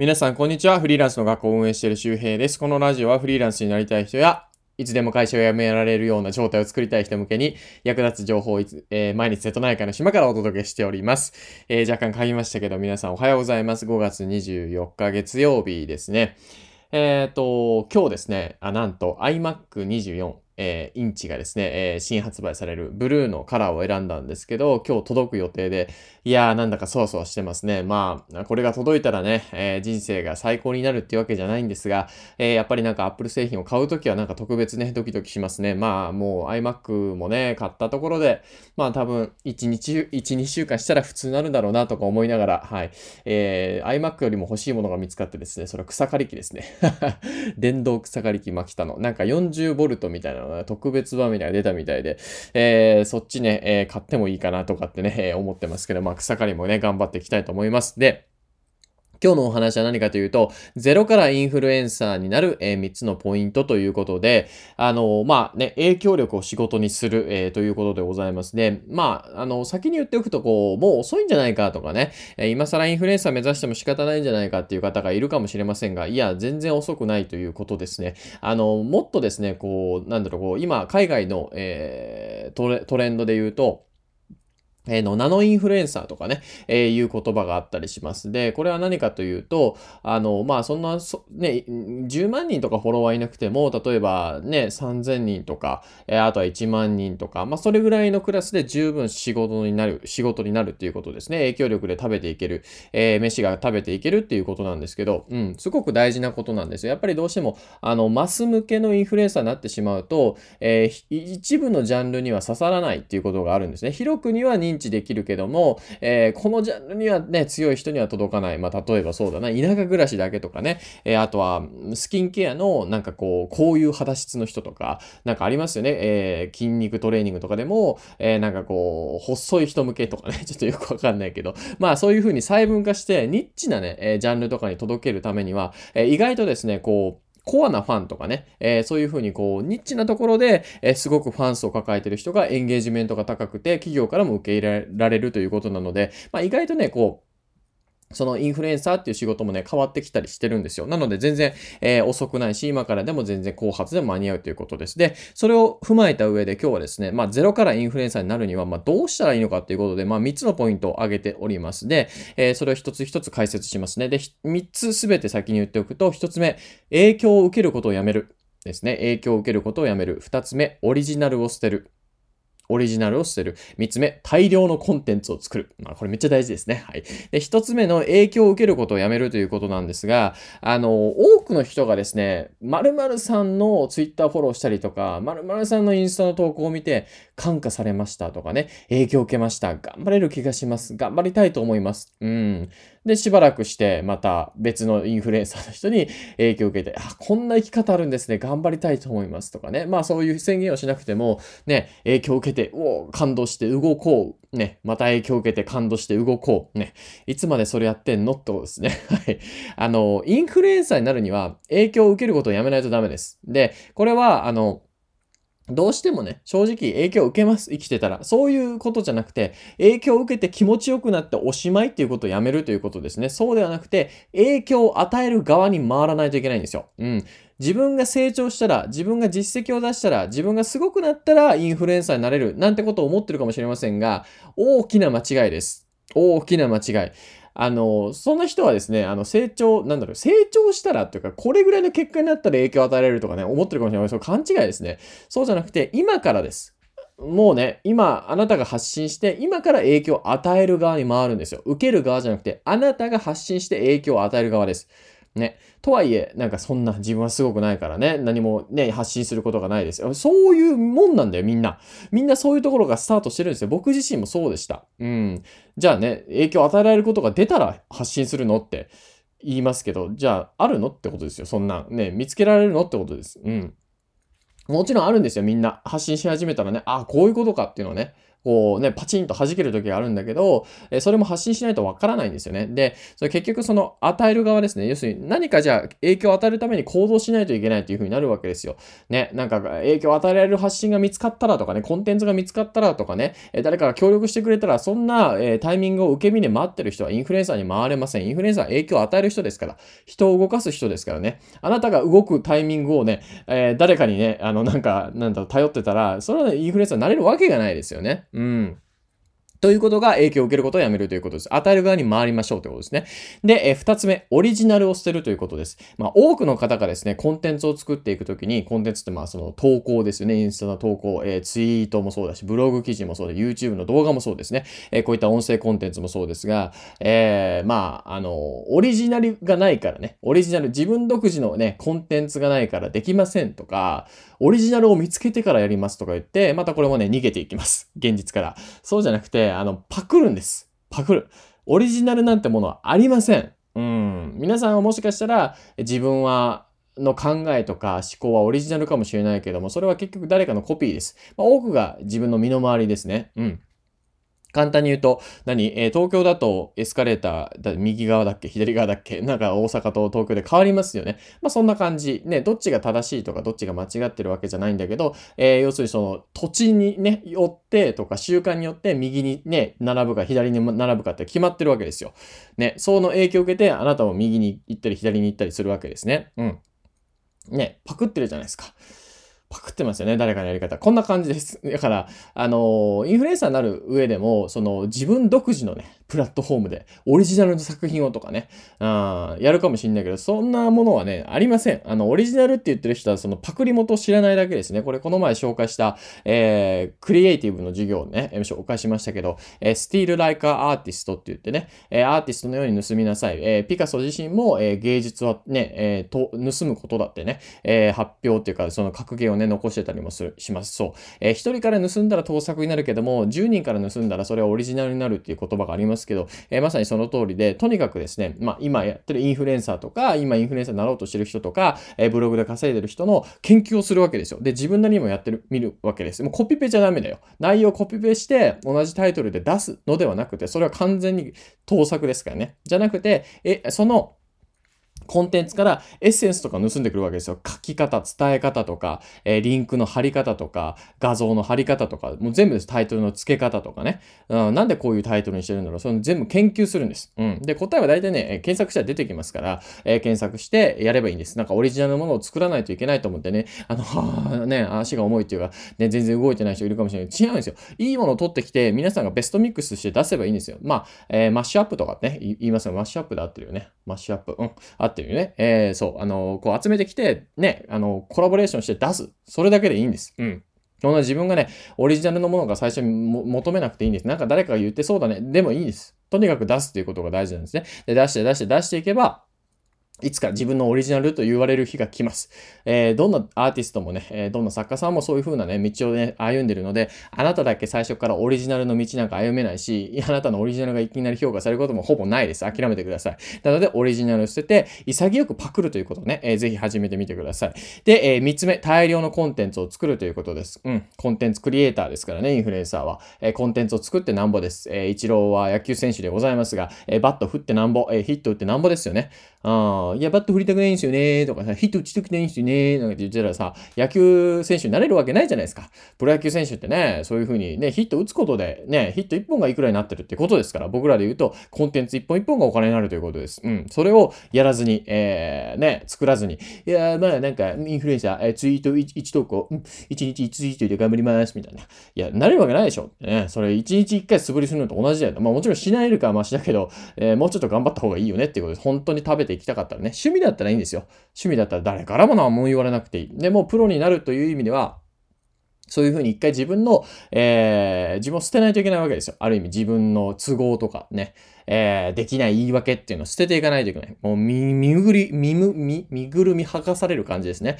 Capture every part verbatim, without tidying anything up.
皆さん、こんにちは。フリーランスの学校を運営している周平です。このラジオはフリーランスになりたい人や、いつでも会社を辞められるような状態を作りたい人向けに役立つ情報をいつ、えー、毎日瀬戸内海の島からお届けしております。えー、若干嗅ぎましたけど、皆さんおはようございます。ごがつにじゅうよっか月曜日ですね。えっと、今日ですね、あ、なんと アイマックにじゅうよん、えー、インチがですね、えー、新発売されるブルーのカラーを選んだんですけど、今日届く予定で、いやーなんだかそわそわしてますね。まあ、これが届いたらね、えー、人生が最高になるっていうわけじゃないんですが、えー、やっぱりなんか Apple 製品を買うときはなんか特別ね、ドキドキしますね。まあ、もう iMac もね、買ったところで、まあ多分いちにち、いち、にしゅうかんしたら普通になるんだろうなとか思いながら、はい。えー、iMac よりも欲しいものが見つかってですね、それは草刈り機ですね。電動草刈り機マキタの、なんかよんじゅうボルトみたいなの特別版みたいなのが出たみたいで、えー、そっちね、えー、買ってもいいかなとかってね、えー、思ってますけど、まあ、草刈りもね頑張っていきたいと思います。で、今日のお話は何かというと、ゼロからインフルエンサーになる、えー、みっつのポイントということで、あの、まあね、影響力を仕事にする、えー、ということでございますね。まあ、あの、先に言っておくと、こう、もう遅いんじゃないかとかね、えー、今更インフルエンサー目指しても仕方ないんじゃないかっていう方がいるかもしれませんが、いや、全然遅くないということですね。あの、もっとですね、こう、なんだろう、こう、今、海外の、えー、トレ、トレンドで言うと、えー、のナノインフルエンサーとかね、えー、いう言葉があったりします。で、これは何かというと、あの、まあ、そんな、そね、じゅうまんにんとかフォロワーいなくても、例えばね、さんぜんにんとか、えー、あとはいちまんにんとか、まあ、それぐらいのクラスで十分仕事になる、仕事になるっていうことですね。影響力で食べていける、えー、飯が食べていけるっていうことなんですけど、うん、すごく大事なことなんですよ。やっぱりどうしても、あの、マス向けのインフルエンサーになってしまうと、えー、一部のジャンルには刺さらないっていうことがあるんですね。広くには認できるけども、えー、このジャンルにはね強い人には届かない。まあ、例えばそうだな、田舎暮らしだけとかね、えー、あとはスキンケアのなんかこうこういう肌質の人とかなんかありますよね。えー、筋肉トレーニングとかでも、えー、なんかこう細い人向けとかね、ちょっとよくわかんないけど、まあそういう風に細分化してニッチなね、えー、ジャンルとかに届けるためには、えー、意外とですねこうコアなファンとかね、えー、そういう風にこうニッチなところで、えー、すごくファン数を抱えている人がエンゲージメントが高くて企業からも受け入れられるということなので、まあ、意外とねこうそのインフルエンサーっていう仕事もね変わってきたりしてるんですよ。なので全然、えー、遅くないし、今からでも全然後発でも間に合うということです。で、それを踏まえた上で今日はですね、まあゼロからインフルエンサーになるには、まあどうしたらいいのかということで、まあみっつのポイントを挙げております。で、えー、それを一つ一つ解説しますね。で、みっつすべて先に言っておくと、ひとつめ、影響を受けることをやめるですね。影響を受けることをやめる。ふたつめ、オリジナルを捨てる。オリジナルを捨てる。三つ目、大量のコンテンツを作る。まあ、これめっちゃ大事ですね。はい。で、一つ目の影響を受けることをやめるということなんですが、あの、多くの人がですね、〇〇さんのツイッターフォローしたりとか、〇〇さんのインスタの投稿を見て、感化されましたとかね、影響を受けました。頑張れる気がします。頑張りたいと思います。うん。で、しばらくして、また別のインフルエンサーの人に影響を受けて、あ、こんな生き方あるんですね。頑張りたいと思いますとかね。まあ、そういう宣言をしなくても、ね、影響を受けて、おお感動して動こう、ね、また影響を受けて感動して動こう、ね、いつまでそれやってんのってことですね。はい。あの、インフルエンサーになるには影響を受けることをやめないとダメです。で、これはあのどうしてもね、正直影響を受けます。生きてたら。そういうことじゃなくて、影響を受けて気持ちよくなっておしまいっていうことをやめるということですね。そうではなくて、影響を与える側に回らないといけないんですよ。うん。自分が成長したら、自分が実績を出したら、自分がすごくなったらインフルエンサーになれるなんてことを思ってるかもしれませんが、大きな間違いです。大きな間違い。あの、そんな人はですね、あの、成長、なんだろう、成長したらというか、これぐらいの結果になったら影響を与えられるとかね、思ってるかもしれない。それ勘違いですね。そうじゃなくて、今からです。もうね、今、あなたが発信して、今から影響を与える側に回るんですよ。受ける側じゃなくて、あなたが発信して影響を与える側です。ね。とはいえ、なんかそんな自分はすごくないからね、何もね、発信することがないですよ。そういうもんなんだよ、みんな。みんなそういうところがスタートしてるんですよ。僕自身もそうでした。うん。じゃあね、影響を与えられることが出たら発信するのって言いますけど、じゃあ、あるのってことですよ。そんな、ね、見つけられるのってことです。うん。もちろんあるんですよ、みんな。発信し始めたらね、あ、こういうことかっていうのはね。こうね、パチンと弾ける時があるんだけど、えー、それも発信しないとわからないんですよね。で、それ結局その与える側ですね。要するに何かじゃあ影響を与えるために行動しないといけないというふうになるわけですよ。ね、なんか影響を与えられる発信が見つかったらとかね、コンテンツが見つかったらとかね、えー、誰かが協力してくれたら、そんな、えー、タイミングを受け身で待ってる人はインフルエンサーに回れません。インフルエンサーは影響を与える人ですから、人を動かす人ですからね。あなたが動くタイミングをね、えー、誰かにね、あのなんかなんだ頼ってたら、それは、ね、インフルエンサーになれるわけがないですよね。うん。ということが影響を受けることをやめるということです。与える側に回りましょうということですね。で、えー、ふたつめ、オリジナルを捨てるということです。まあ、多くの方がですね、コンテンツを作っていくときに、コンテンツってまあ、その投稿ですよね。インスタの投稿、えー、ツイートもそうだし、ブログ記事もそうだ、YouTube の動画もそうですね。えー、こういった音声コンテンツもそうですが、えー、まあ、あのー、オリジナルがないからね、オリジナル、自分独自のね、コンテンツがないからできませんとか、オリジナルを見つけてからやりますとか言って、またこれもね、逃げていきます。現実から。そうじゃなくて、あのパクるんです。パクる。オリジナルなんてものはありません。うん。皆さんはもしかしたら自分はの考えとか思考はオリジナルかもしれないけども、それは結局誰かのコピーです。まあ、多くが自分の身の回りですね。うん。簡単に言うと、何、えー、東京だとエスカレーター、だ右側だっけ左側だっけ、なんか大阪と東京で変わりますよね。まあそんな感じ。ね、どっちが正しいとかどっちが間違ってるわけじゃないんだけど、えー、要するにその土地にね、よってとか習慣によって右にね、並ぶか左に並ぶかって決まってるわけですよ。ね、その影響を受けてあなたも右に行ったり左に行ったりするわけですね。うん。ね、パクってるじゃないですか。パクってますよね。誰かのやり方。こんな感じです。だから、あのー、インフルエンサーになる上でも、その自分独自のね、プラットフォームでオリジナルの作品をとかね、あーやるかもしれないけど、そんなものはね、ありません。あの、オリジナルって言ってる人は、そのパクリ元を知らないだけですね。これ、この前紹介した、えー、クリエイティブの授業をね、紹介しましたけど、えー、Steal Like an Artist って言ってね、えー、アーティストのように盗みなさい。えー、ピカソ自身も、えー、芸術はね、えーと、盗むことだってね、えー、発表っていうか、その格言をね、残してたりもするします。そう、えー、ひとりから盗んだら盗作になるけども、じゅうにんから盗んだらそれはオリジナルになるっていう言葉がありますけど、えー、まさにその通りで、とにかくですね、まあ、今やってるインフルエンサーとか、今インフルエンサーになろうとしてる人とか、えー、ブログで稼いでる人の研究をするわけですよ。で、自分なりにもやってる見るわけです。もうコピペじゃダメだよ。内容をコピペして同じタイトルで出すのではなくて、それは完全に盗作ですからね。じゃなくて、えそのコンテンツからエッセンスとか盗んでくるわけですよ。書き方、伝え方とか、えー、リンクの貼り方とか、画像の貼り方とか、もう全部です。タイトルの付け方とかね。うん、なんでこういうタイトルにしてるんだろう。それ全部研究するんです。うん。で、答えは大体ね、検索したら出てきますから、えー、検索してやればいいんです。なんかオリジナルのものを作らないといけないと思ってね、あの、はぁ、ね、足が重いっていうか、ね、全然動いてない人いるかもしれない。違うんですよ。いいものを取ってきて、皆さんがベストミックスして出せばいいんですよ。まあ、えー、マッシュアップとかってね、言いますよ。マッシュアップで合ってるよね。マッシュアップ。うん。合ってっていうね、えー、そう、あの、こう集めてきて、ね、あの、コラボレーションして出す。それだけでいいんです。うん。そんな自分がね、オリジナルのものが最初に求めなくていいんです。なんか誰かが言ってそうだね。でもいいんです。とにかく出すっていうことが大事なんですね。で、出して出して出していけば、いつか自分のオリジナルと言われる日が来ます。えー、どんなアーティストもね、えー、どんな作家さんもそういう風なね、道をね、歩んでるので、あなただけ最初からオリジナルの道なんか歩めないし、あなたのオリジナルがいきなり評価されることもほぼないです。諦めてください。なので、オリジナルを捨てて、潔くパクるということをね、えー、ぜひ始めてみてください。で、えー、みっつめ、大量のコンテンツを作るということです。うん、コンテンツクリエイターですからね、インフルエンサーは。えー、コンテンツを作ってなんぼです。えー、イチローは野球選手でございますが、えー、バット振ってなんぼ、えー、ヒット打ってなんぼですよね。あーいや、バット振りたくないんですよね、とかさ、ヒット打ちたくないんですよね、なんて言ってたらさ、野球選手になれるわけないじゃないですか。プロ野球選手ってね、そういう風にね、ヒット打つことで、ね、ヒットいっぽんがいくらになってるってことですから、僕らで言うと、コンテンツいっぽんいっぽんがお金になるということです。うん。それをやらずに、えー、ね、作らずに、いや、まあなんか、インフルエンサー、ツイートいち投稿、うん、いちにちいちツイートで頑張ります、みたいな。いや、なれるわけないでしょ。ね、それいちにちいっかい素振りするのと同じだよ。まあもちろんしないよりかはマシだけど、えー、もうちょっと頑張った方がいいよねっていうことです。本当に食べていきたかった。ね、趣味だったらいいんですよ。趣味だったら誰からも何も言われなくていい。でもプロになるという意味では、そういうふうに一回自分の、えー、自分を捨てないといけないわけですよ。ある意味自分の都合とかね。えー、できない言い訳っていうのを捨てていかないといけない。もう見、見ぐり、見む、見、見ぐるみ剥がされる感じですね。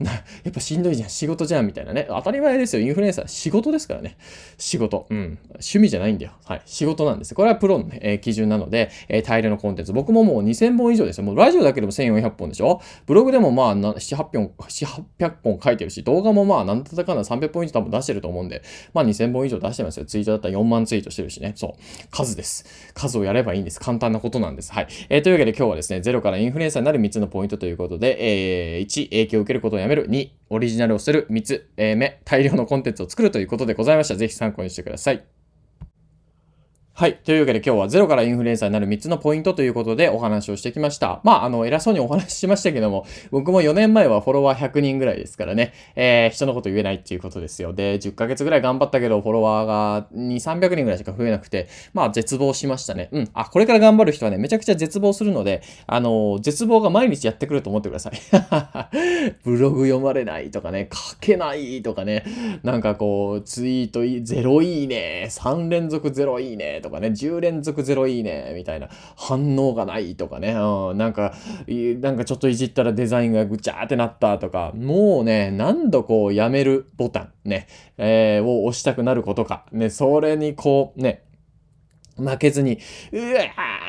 いや、な、やっぱしんどいじゃん、仕事じゃん、みたいなね。当たり前ですよ。インフルエンサー、仕事ですからね。仕事。うん。趣味じゃないんだよ。はい。仕事なんです。これはプロの、ねえー、基準なので、えー、大量のコンテンツ。僕ももうにせんぼん以上ですよ。もうラジオだけでもせんよんひゃくほんでしょ。ブログでもまあ、ななひゃくはっぴゃくほん書いてるし、動画もまあ、なんだかんださんびゃくほん以上多分出してると思うんで、まあにせんぼん以上出してますよ。ツイートだったらよんまんツイートしてるしね。そう。数です。数をやればいいんです。簡単なことなんです。はい。えー、というわけで今日はですね、ゼロからインフルエンサーになるみっつのポイントということで、えー、いち、影響を受けることをやめる。に、オリジナルをする。みっつ、えー、目、大量のコンテンツを作るということでございました。ぜひ参考にしてください。はい。というわけで今日はゼロからインフルエンサーになるみっつのポイントということでお話をしてきました。まあ、あの、偉そうにお話ししましたけども、僕もよねんまえはフォロワーひゃくにんぐらいですからね、えー、人のこと言えないっていうことですよ。で、じゅっかげつぐらい頑張ったけど、フォロワーがにせんさんびゃくにんぐらいしか増えなくて、まあ、絶望しましたね。うん。あ、これから頑張る人はね、めちゃくちゃ絶望するので、あの、絶望が毎日やってくると思ってください。ブログ読まれないとかね、書けないとかね、なんかこう、ツイートゼロいいね、さんれんぞくゼロいいねとか、とかね、じゅうれんぞくゼロいいねみたいな、反応がないとかね、うん、なんかなんかちょっといじったらデザインがぐちゃーってなったとか、もうね、何度こうやめるボタンね、えー、を押したくなることかね、それにこうね負けずに、うわ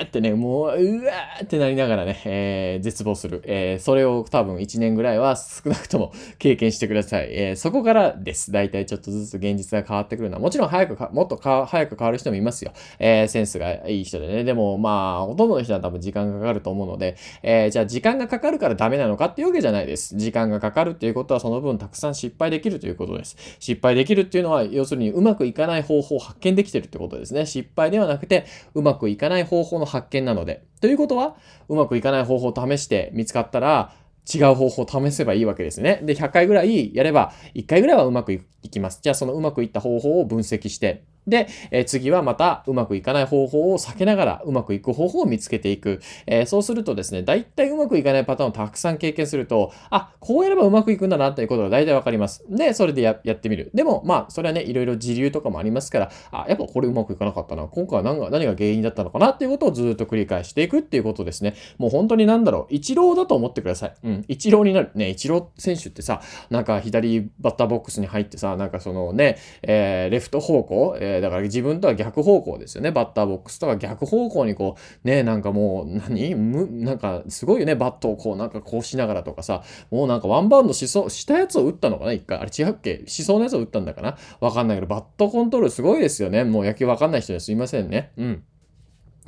ーってね、もう、うわーってなりながらね、えー、絶望する。えー、それを多分いちねんぐらいは少なくとも経験してください。えー、そこからです。だいたいちょっとずつ現実が変わってくるのは、もちろん早くか、もっとか早く変わる人もいますよ。えー、センスがいい人でね。でも、まあ、ほとんどの人は多分時間がかかると思うので、えー、じゃあ時間がかかるからダメなのかっていうわけじゃないです。時間がかかるっていうことは、その分たくさん失敗できるということです。失敗できるっていうのは、要するにうまくいかない方法を発見できてるってことですね。失敗ではなくてうまくいかない方法の発見なので、ということはうまくいかない方法を試して見つかったら違う方法を試せばいいわけですね。で、ひゃっかいぐらいやればいっかいぐらいはうまくいきます。じゃあそのうまくいった方法を分析して、で、えー、次はまたうまくいかない方法を避けながらうまくいく方法を見つけていく、えー、そうするとですね、だいたいうまくいかないパターンをたくさん経験すると、あ、こうやればうまくいくんだなということがだいたいわかります。で、それで や, やってみる。でもまあそれはね、いろいろ時流とかもありますから、あ、やっぱこれうまくいかなかったな、今回は何が何が原因だったのかなっていうことをずっと繰り返していくっていうことですね。もう本当になんだろう、一郎だと思ってください。うん、一郎になるね。一郎選手ってさ、なんか左バッターボックスに入ってさ、なんかそのね、えー、レフト方向、えーだから自分とは逆方向ですよね。バッターボックスとは逆方向にこうね、なんかもう何なんかすごいよね、バットをこうなんかこうしながらとかさ、もうなんかワンバウンドしそうしたやつを打ったのかな、一回あれ違うっけ、しそうなやつを打ったんだかな、わかんないけど、バットコントロールすごいですよね。もう野球わかんない人にはすいませんね。うん、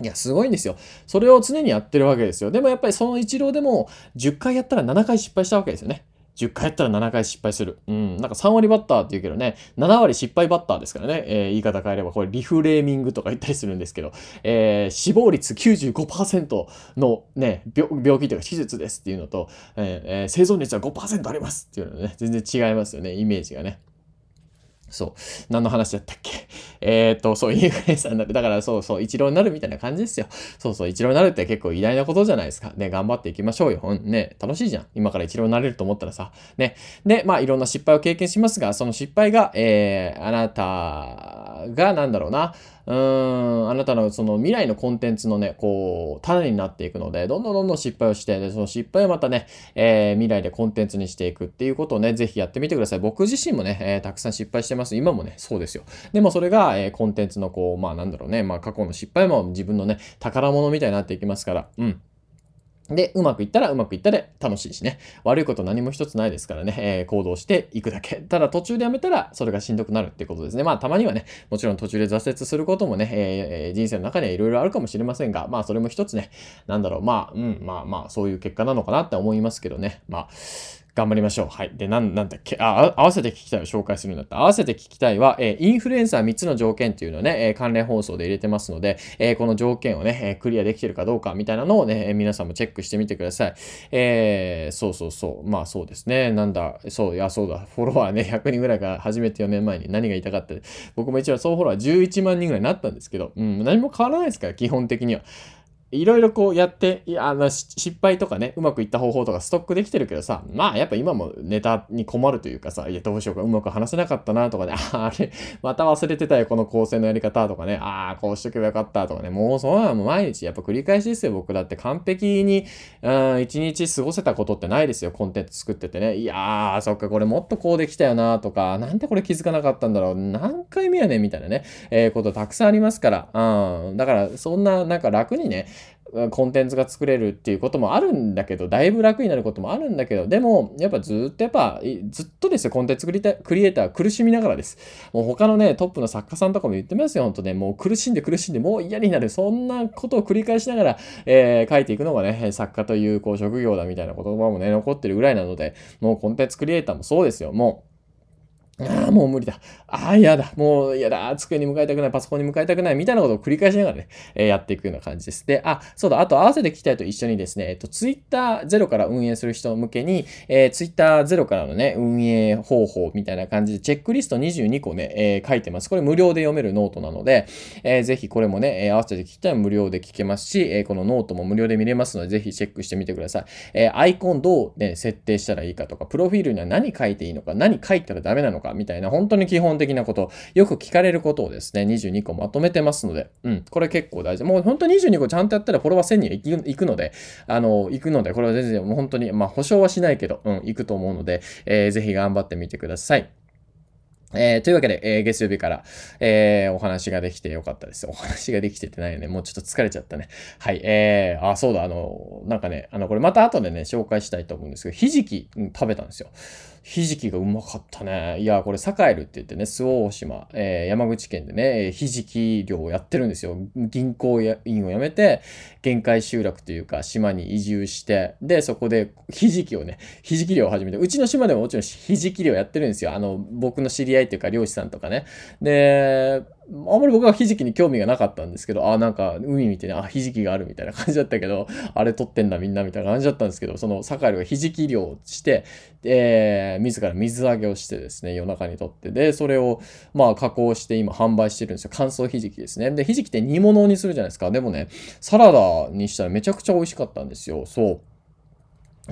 いや、すごいんですよ。それを常にやってるわけですよ。でもやっぱりそのイチローでもじゅっかいやったらななかい失敗したわけですよね。じゅっかいやったらななかい失敗する。うん。なんかさん割バッターって言うけどね、なな割失敗バッターですからね。えー、言い方変えれば、これリフレーミングとか言ったりするんですけど、えー、死亡率 きゅうじゅうごパーセント のね、病, 病気というか手術ですっていうのと、えー、生存率は ごパーセント ありますっていうのね、全然違いますよね、イメージがね。そう。何の話だったっけ？えっと、そう、インフルエンサーになる。だから、そうそう、イチローになるみたいな感じですよ。そうそう、イチローになるって結構偉大なことじゃないですか。ね、頑張っていきましょうよ。うん、ね、楽しいじゃん。今からイチローになれると思ったらさ。ね。で、まあ、いろんな失敗を経験しますが、その失敗が、えー、あなたが、なんだろうな。うーん、あなたのその未来のコンテンツのね、こう、種になっていくので、どんどんどんどん失敗をして、で、その失敗をまたね、えー、未来でコンテンツにしていくっていうことをね、ぜひやってみてください。僕自身もね、えー、たくさん失敗してます。今もね、そうですよ。でもそれが、えー、コンテンツのこう、まあなんだろうね、まあ過去の失敗も自分のね、宝物みたいになっていきますから、うん。で、うまくいったらうまくいったで楽しいしね。悪いこと何も一つないですからね、えー、行動していくだけ。ただ途中でやめたらそれがしんどくなるってことですね。まあたまにはね、もちろん途中で挫折することもね、えー、人生の中にはいろいろあるかもしれませんが、まあそれも一つね、なんだろう、まあ、うん、まあまあそういう結果なのかなって思いますけどね。まあ、頑張りましょう。はい。で、なん、なんだっけ、あ、合わせて聞きたいを紹介するんだった。合わせて聞きたいは、えー、インフルエンサーみっつの条件っていうのをね、えー、関連放送で入れてますので、えー、この条件をね、えー、クリアできてるかどうかみたいなのをね、えー、皆さんもチェックしてみてください。えー、そうそうそう。まあそうですね。なんだ、そう、いや、そうだ。フォロワーね、ひゃくにんぐらいから始めてよねんまえに何が言いたかった。僕も一応総フォロワーじゅういちまんにんぐらいになったんですけど、うん、何も変わらないですから、基本的には。いろいろこうやってあの失敗とかね、うまくいった方法とかストックできてるけどさ、まあやっぱ今もネタに困るというかさ、いやどうしようか、うまく話せなかったなとかね、あれまた忘れてたよこの構成のやり方とかね、ああこうしとけばよかったとかね、もうそうなの毎日やっぱ繰り返しですよ。僕だって完璧にうん一日過ごせたことってないですよ。コンテンツ作っててね、いやーそっかこれもっとこうできたよなとか、なんでこれ気づかなかったんだろう、何回目やねんみたいなね、えー、ことたくさんありますから、うん、だからそんななんか楽にねコンテンツが作れるっていうこともあるんだけど、だいぶ楽になることもあるんだけど、でもやっぱずっとやっぱずっとですよ、コンテンツクリエイター苦しみながらです。もう他のねトップの作家さんとかも言ってますよ、ほんとね、もう苦しんで苦しんでもう嫌になる、そんなことを繰り返しながら、えー、書いていくのがね作家というこう職業だみたいな言葉もね残ってるぐらいなので、もうコンテンツクリエイターもそうですよ。もうああもう無理だ、ああやだ、もうやだ、机に向かいたくない、パソコンに向かいたくないみたいなことを繰り返しながらね、えー、やっていくような感じです。で、あ、そうだ、あと合わせて聞きたいと一緒にですね、えっと、Twitter ゼロから運営する人向けに、えー、Twitter ゼロからのね運営方法みたいな感じでチェックリストにじゅうにこね、えー、書いてます。これ無料で読めるノートなので、えー、ぜひこれもね、えー、合わせて聞きたい無料で聞けますし、えー、このノートも無料で見れますので、ぜひチェックしてみてください。えー、アイコンどう、ね、設定したらいいかとか、プロフィールには何書いていいのか、何書いたらダメなのかみたいな、本当に基本的なこと、よく聞かれることをですね、にじゅうにこまとめてますので、うん、これ結構大事。もう本当にじゅうにこちゃんとやったらフォロワーせんにんいくので、あの、いくので、これは全然、もう本当に、まあ、保証はしないけど、うん、いくと思うので、えー、ぜひ頑張ってみてください。えー、というわけで、えー、月曜日から、えー、お話ができてよかったです。お話ができててないよね。もうちょっと疲れちゃったね。はい。えー、あ、そうだ、あの、なんかね、あの、これまた後でね、紹介したいと思うんですけど、ひじき、うん、食べたんですよ。ひじきがうまかったね。いや、これ、サカエルって言ってね、周防大島、えー、山口県でね、ひじき漁をやってるんですよ。銀行員を辞めて、限界集落というか、島に移住して、で、そこで、ひじきをね、ひじき漁を始めて、うちの島でももちろんひじき漁やってるんですよ。あの、僕の知り合いっていうか、漁師さんとかね。で、あんまり僕はひじきに興味がなかったんですけど、あ、なんか海見てね、あ、ひじきがあるみたいな感じだったけど、あれ取ってんだみんなみたいな感じだったんですけど、そのサカエルがひじき漁をして、えー、自ら水揚げをしてですね、夜中に取って、で、それをまあ加工して今販売してるんですよ。乾燥ひじきですね。で、ひじきって煮物にするじゃないですか。でもね、サラダにしたらめちゃくちゃ美味しかったんですよ。そう。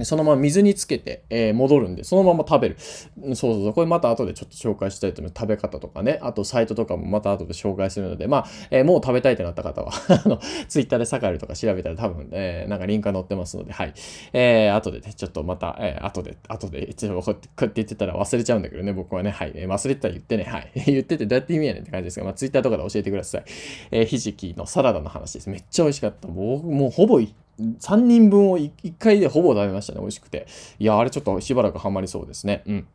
そのまま水につけて、えー、戻るんで、そのまま食べる。そうそうそう。これまた後でちょっと紹介したいと思います。食べ方とかね。あとサイトとかもまた後で紹介するので、まあ、えー、もう食べたいってなった方は、あの、ツイッターでサカエルとか調べたら多分、えー、なんかリンクが載ってますので、はい。えー、後でね、ちょっとまた、えー、後で、後で、ちょっとこうやって言ってたら忘れちゃうんだけどね、僕はね、はい。えー、忘れてたら言ってね、はい。言っててどうやって意味やねんって感じですが、まあ、ツイッターとかで教えてください。えー、ひじきのサラダの話です。めっちゃ美味しかった。もう、もうほぼいい。さんにんぶんをいっかいでほぼ食べましたね。美味しくて。いや、あれちょっとしばらくハマりそうですね。うん。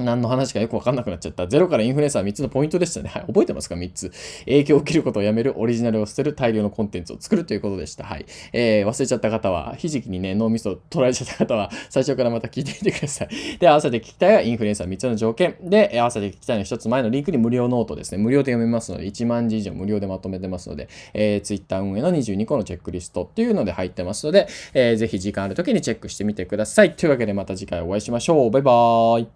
何の話かよくわかんなくなっちゃった。ゼロからインフルエンサーみっつのポイントでしたね。はい。覚えてますか ?みっつ。影響を受けることをやめる、オリジナルを捨てる、大量のコンテンツを作るということでした。はい。えー、忘れちゃった方は、ひじきにね、脳みそを取られちゃった方は、最初からまた聞いてみてください。で、合わせて聞きたいはインフルエンサーみっつの条件。で、合わせて聞きたいのひとつまえのリンクに無料ノートですね。無料で読めますので、いちまんじ以上無料でまとめてますので、えー、Twitter 運営のにじゅうにこのチェックリストっていうので入ってますので、えー、ぜひ時間ある時にチェックしてみてください。というわけでまた次回お会いしましょう。バイバーイ。